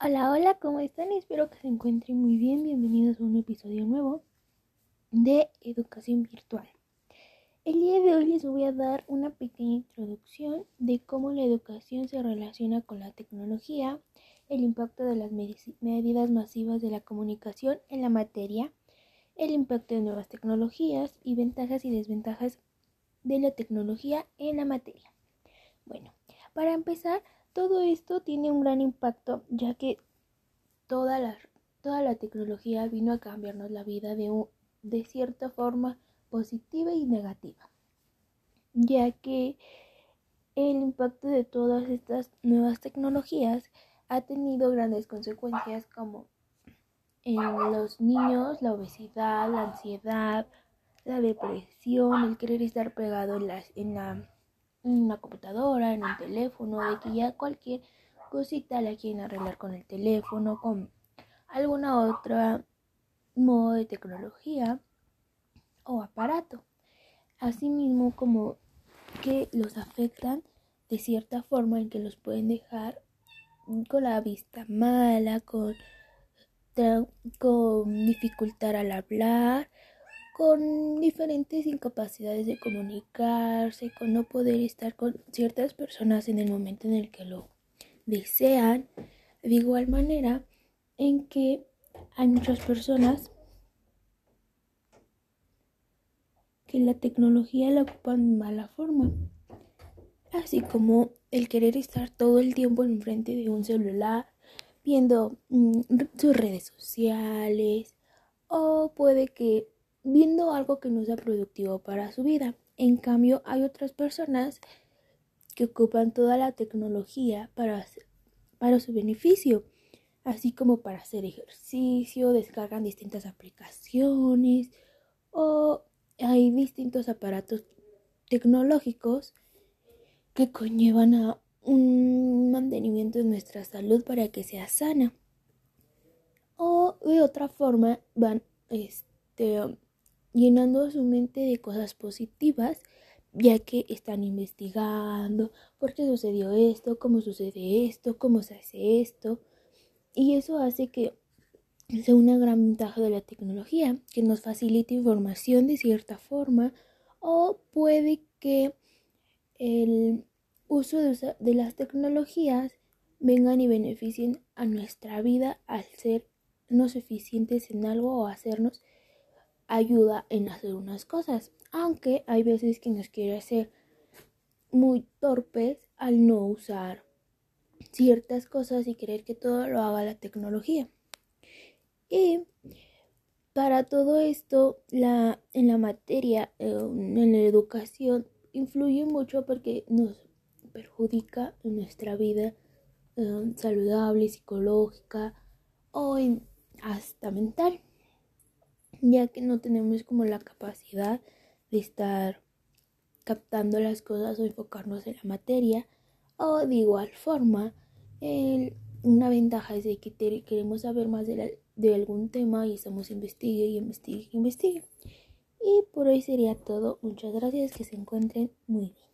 Hola, hola, ¿cómo están? Espero que se encuentren muy bien. Bienvenidos a un episodio nuevo de Educación Virtual. El día de hoy les voy a dar una pequeña introducción de cómo la educación se relaciona con la tecnología, el impacto de las medidas masivas de la comunicación en la materia, el impacto de nuevas tecnologías y ventajas y desventajas de la tecnología en la materia. Bueno, para empezar, todo esto tiene un gran impacto, ya que toda la tecnología vino a cambiarnos la vida de cierta forma positiva y negativa, ya que el impacto de todas estas nuevas tecnologías ha tenido grandes consecuencias, como en los niños, la obesidad, la ansiedad, la depresión, el querer estar pegado en una computadora, en un teléfono, de que ya cualquier cosita la quieren arreglar con el teléfono, con alguna otra modo de tecnología o aparato. Asimismo, como que los afectan de cierta forma en que los pueden dejar con la vista mala, con dificultad al hablar, con diferentes incapacidades de comunicarse, con no poder estar con ciertas personas en el momento en el que lo desean. De igual manera en que hay muchas personas que la tecnología la ocupan de mala forma, así como el querer estar todo el tiempo enfrente de un celular, viendo sus redes sociales, o puede que viendo algo que no sea productivo para su vida. En cambio, hay otras personas que ocupan toda la tecnología para su beneficio, así como para hacer ejercicio, descargan distintas aplicaciones o hay distintos aparatos tecnológicos que conllevan a un mantenimiento de nuestra salud para que sea sana. O de otra forma van llenando su mente de cosas positivas, ya que están investigando por qué sucedió esto, cómo sucede esto, cómo se hace esto, y eso hace que sea una gran ventaja de la tecnología, que nos facilite información de cierta forma, o puede que el uso de las tecnologías vengan y beneficien a nuestra vida al sernos eficientes en algo o hacernos ayuda en hacer unas cosas, aunque hay veces que nos quiere hacer muy torpes al no usar ciertas cosas y querer que todo lo haga la tecnología. Y para todo esto, en la educación, influye mucho porque nos perjudica en nuestra vida saludable, psicológica o hasta mental, ya que no tenemos como la capacidad de estar captando las cosas o enfocarnos en la materia. O de igual forma, una ventaja es de que queremos saber más de algún tema y estamos investigando. Y por hoy sería todo. Muchas gracias, que se encuentren muy bien.